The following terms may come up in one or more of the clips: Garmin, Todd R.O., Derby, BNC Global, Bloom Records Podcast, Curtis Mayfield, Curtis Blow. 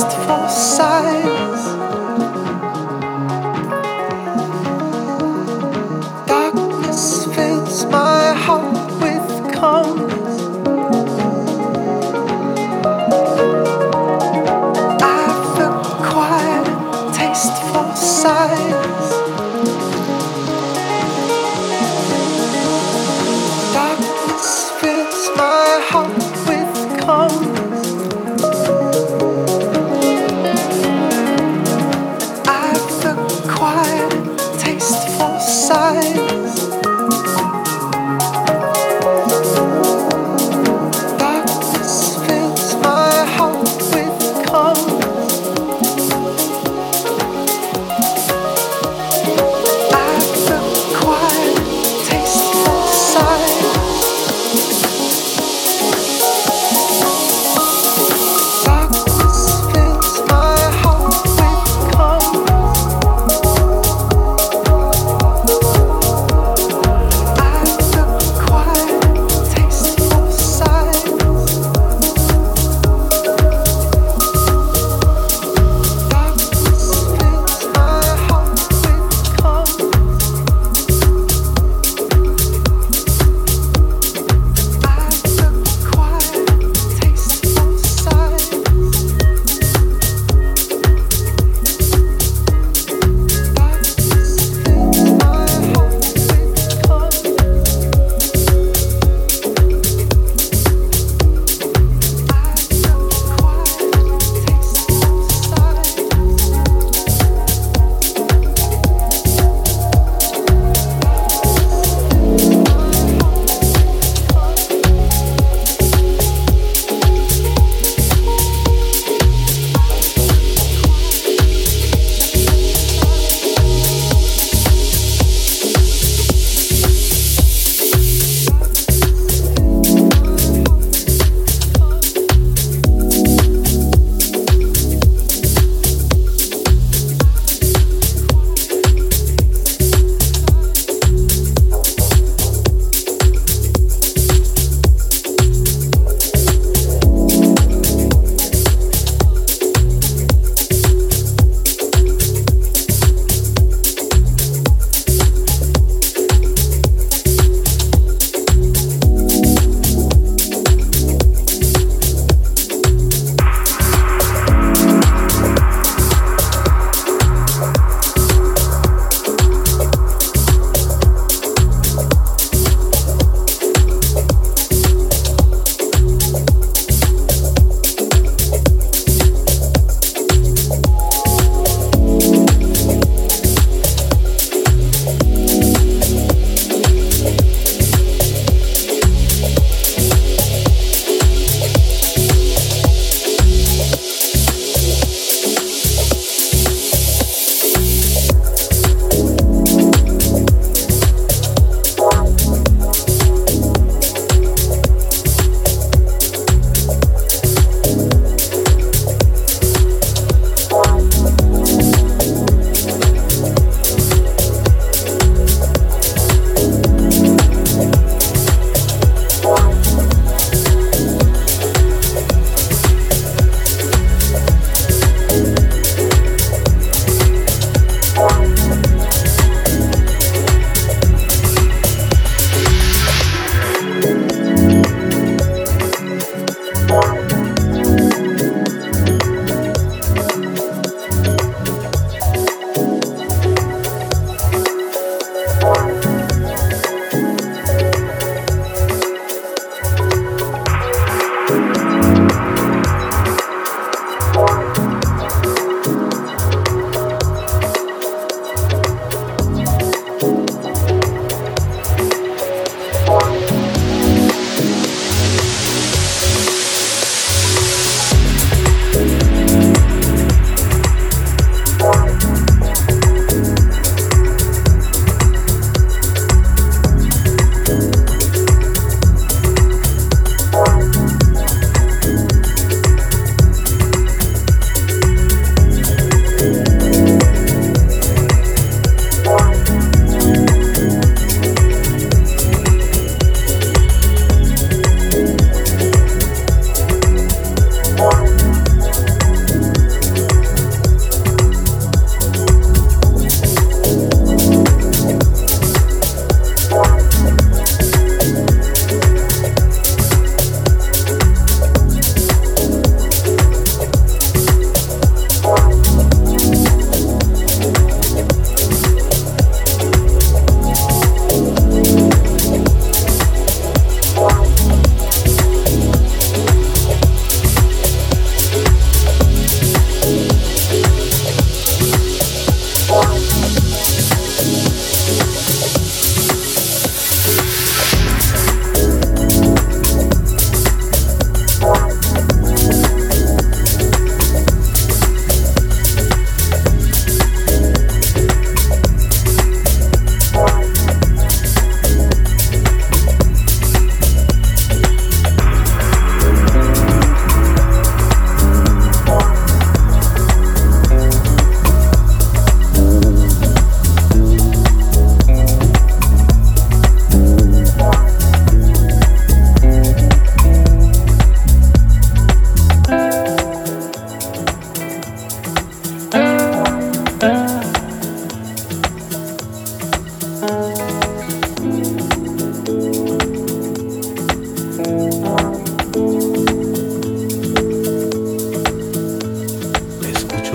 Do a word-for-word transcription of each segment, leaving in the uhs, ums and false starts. just for size. Darkness fills my heart with calmness. I feel quiet, taste for size. Darkness fills my heart with calmness. Thank you.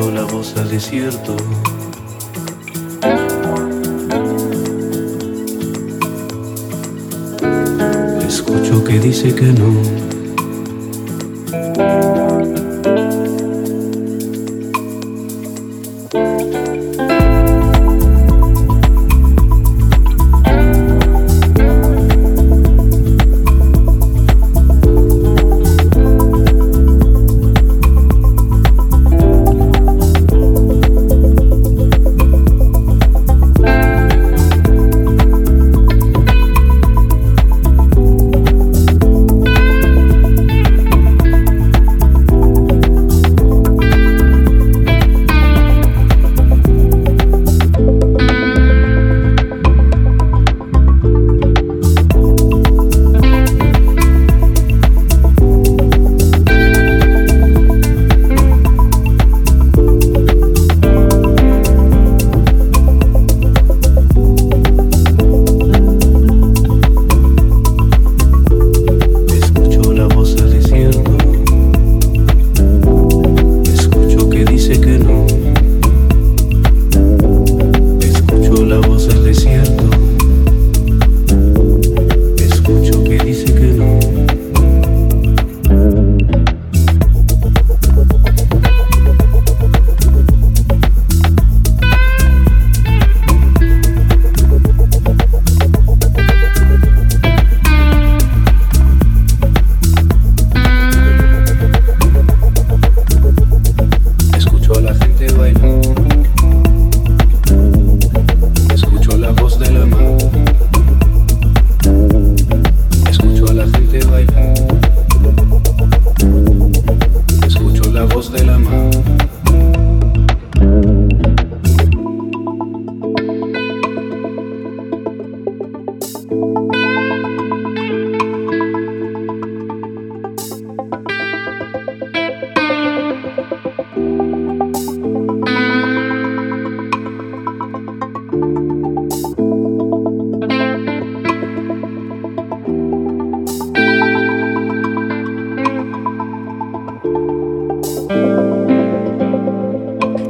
escucho la voz al desierto. Escucho que dice que no.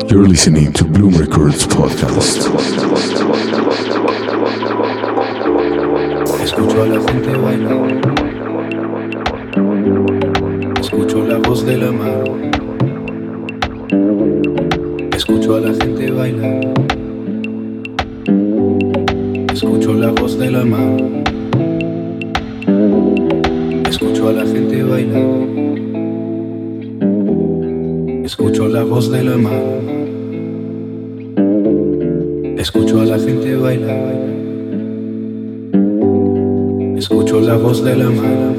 You're listening to Bloom Records Podcast. Escucho a la gente bailar. Escucho la voz de la mar. Escucho a la gente bailar. Escucho la voz de la mar. Escucho a la gente bailar. Escucho la voz de la mar. Escucho a la gente bailar. Escucho la voz de la mar.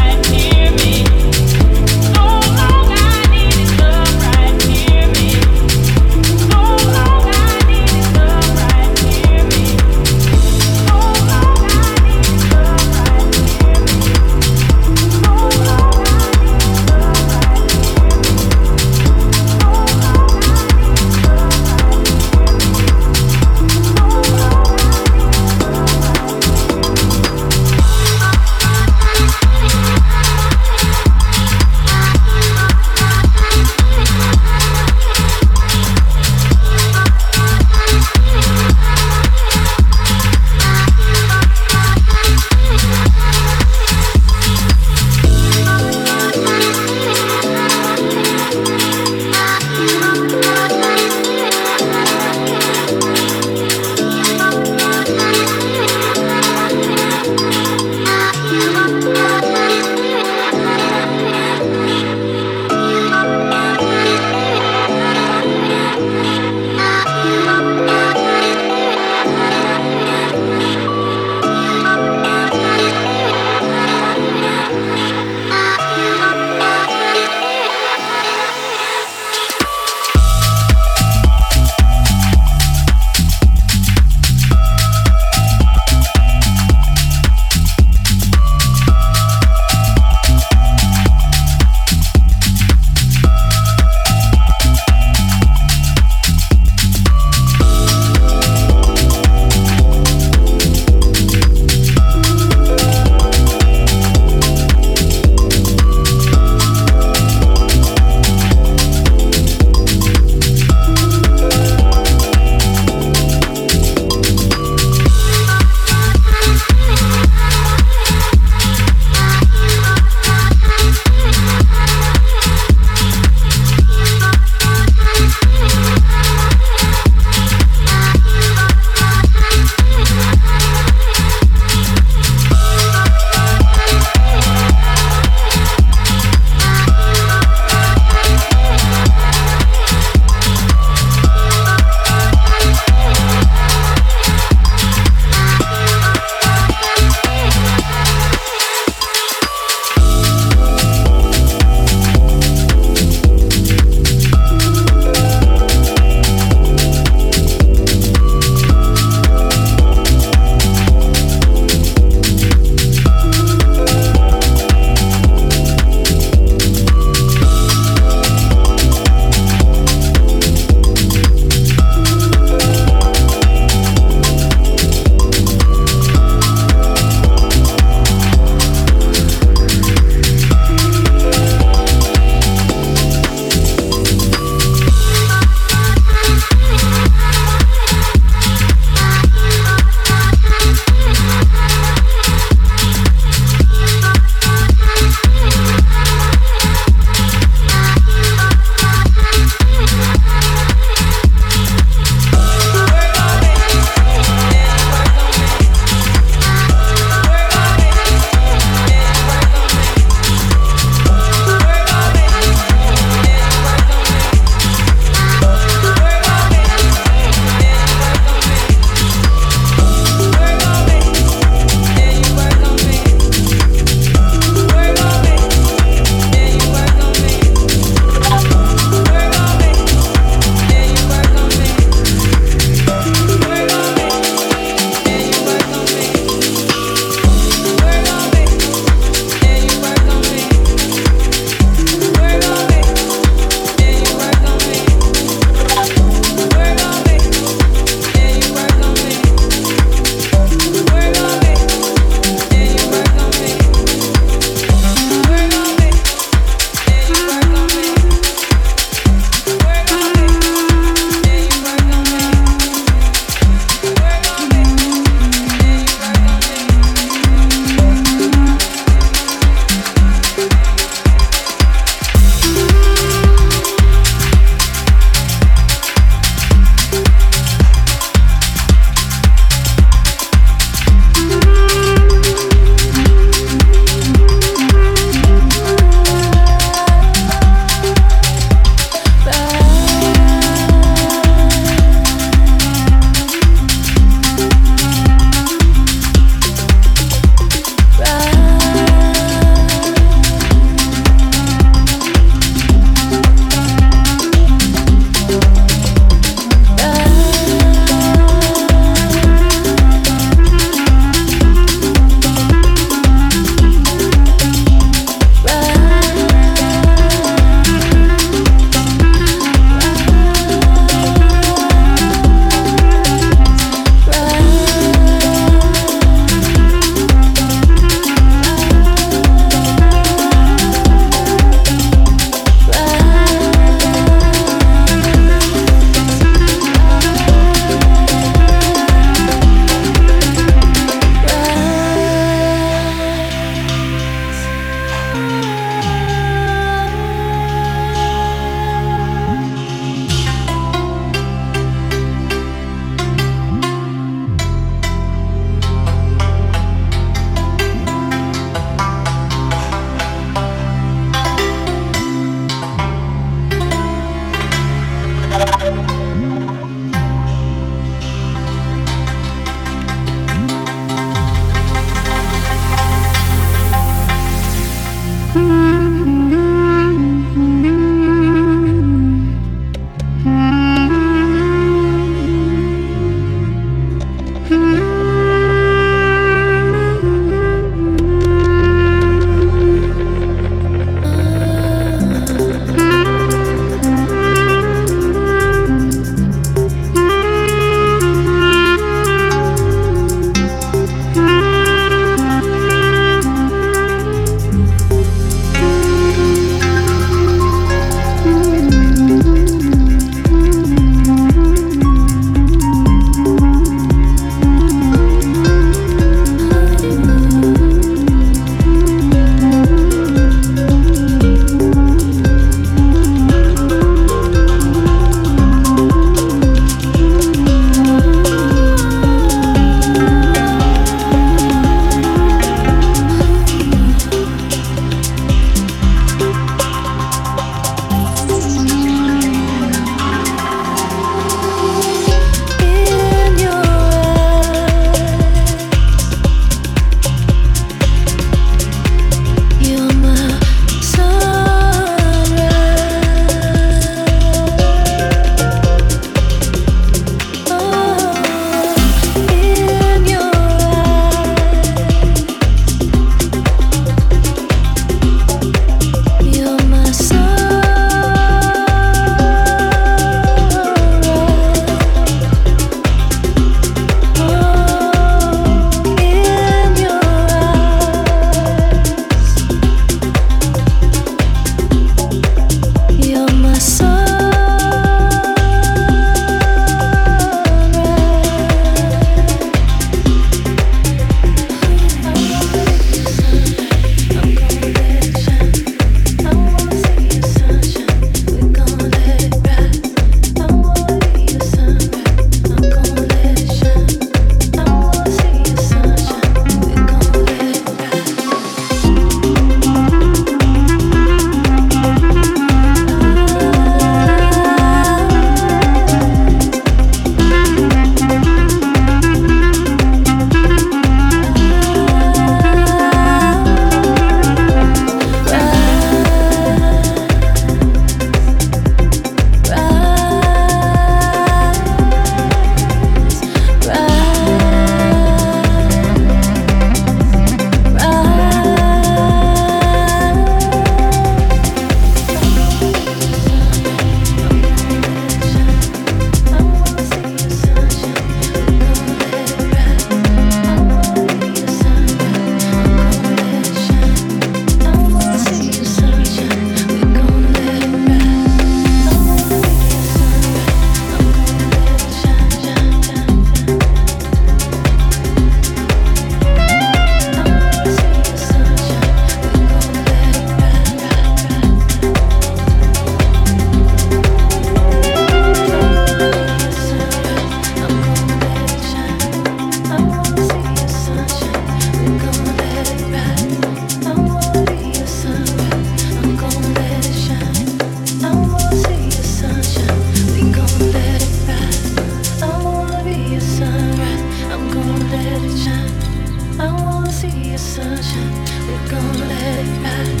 see the sunshine, we're gonna let it ride.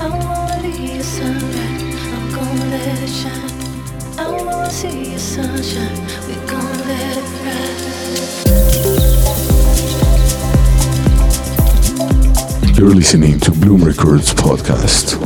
I wanna be a sunrise, I'm gonna let it shine. I wanna see the sunshine, we're gonna let it ride. You're listening to Bloom Records Podcast.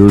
You're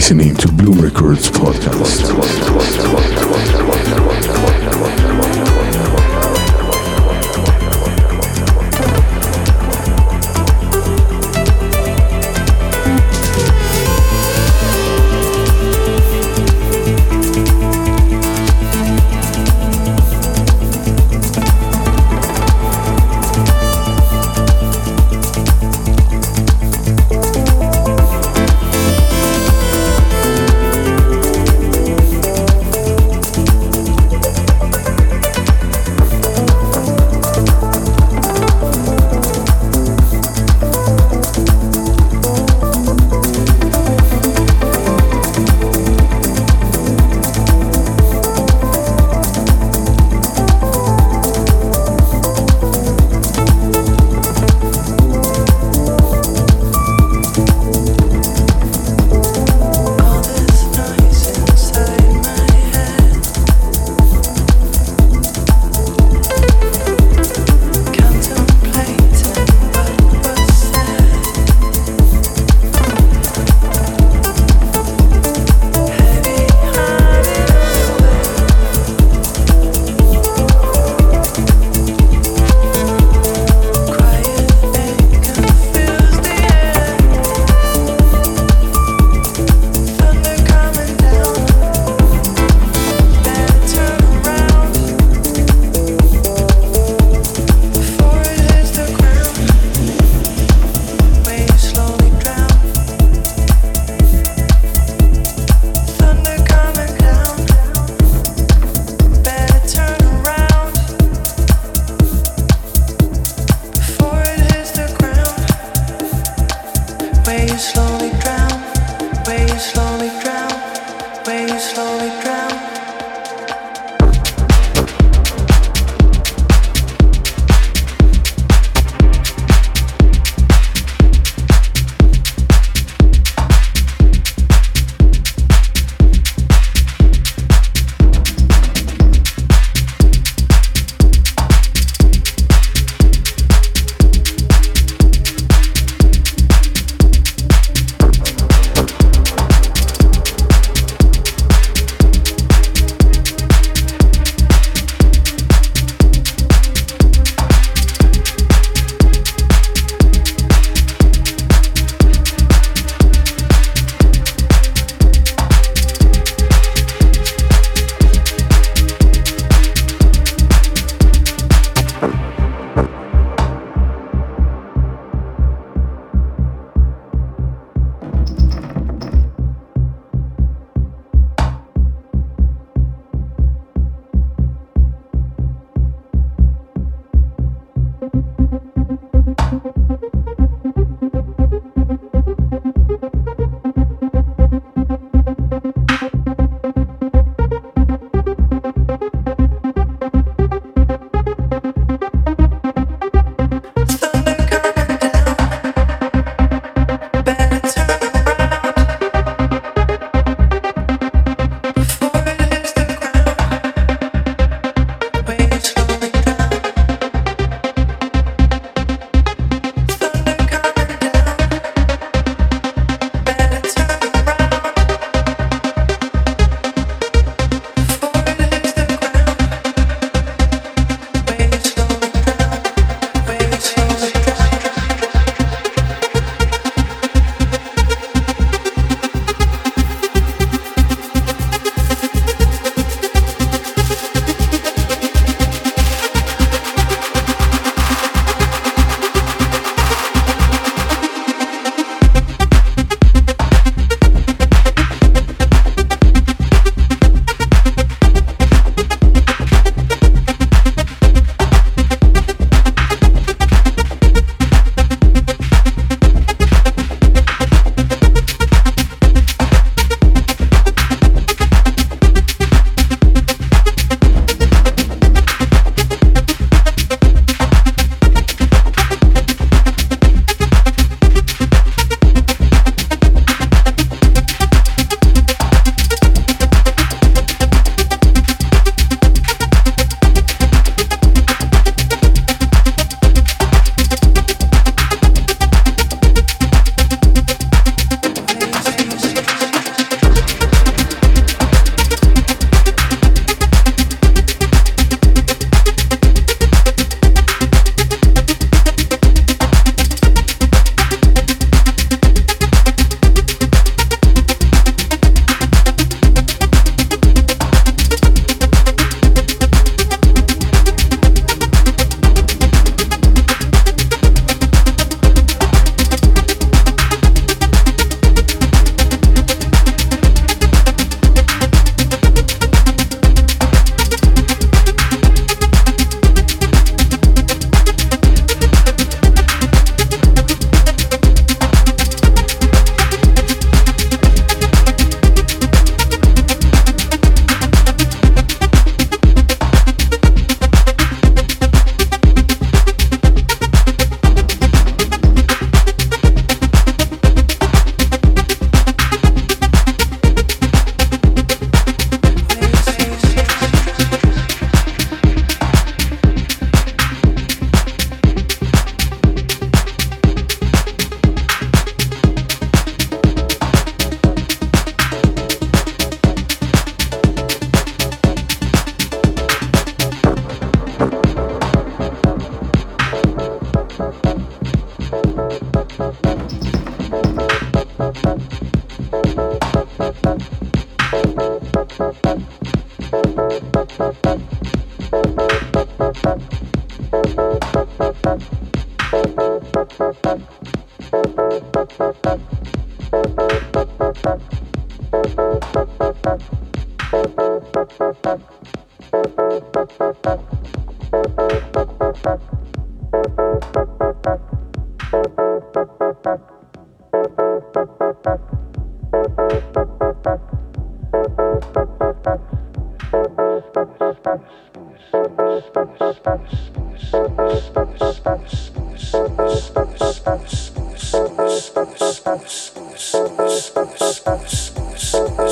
Listening to Bloom Records Podcast.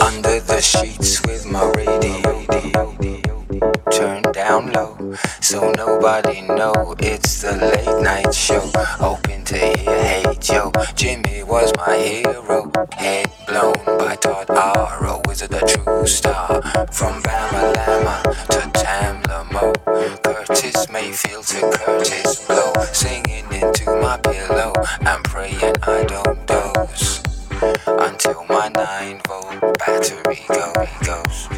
Under the sheets with my radio turned down low, so nobody know it's the late night show. Open to hear, hey Joe, Jimmy was my hero. Head blown by Todd R O is the true star. From Vamalama to Tamlamo, Curtis Mayfield to Curtis Blow, singing into my pillow. I'm praying I don't doze until my nine volt battery go goes.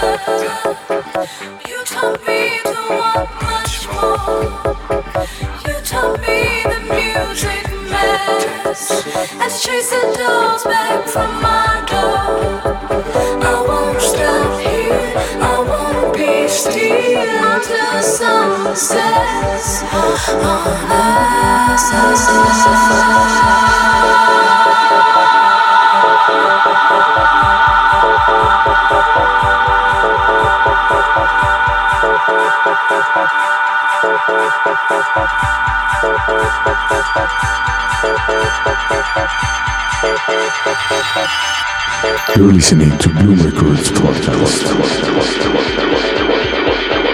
Oh, you told me to walk much further. You told me to walk much more. You told me the music matters. As chasing dogs back from my door, I won't stop here. I won't be still until sun sets on us. You're listening to Bloom Records Podcast.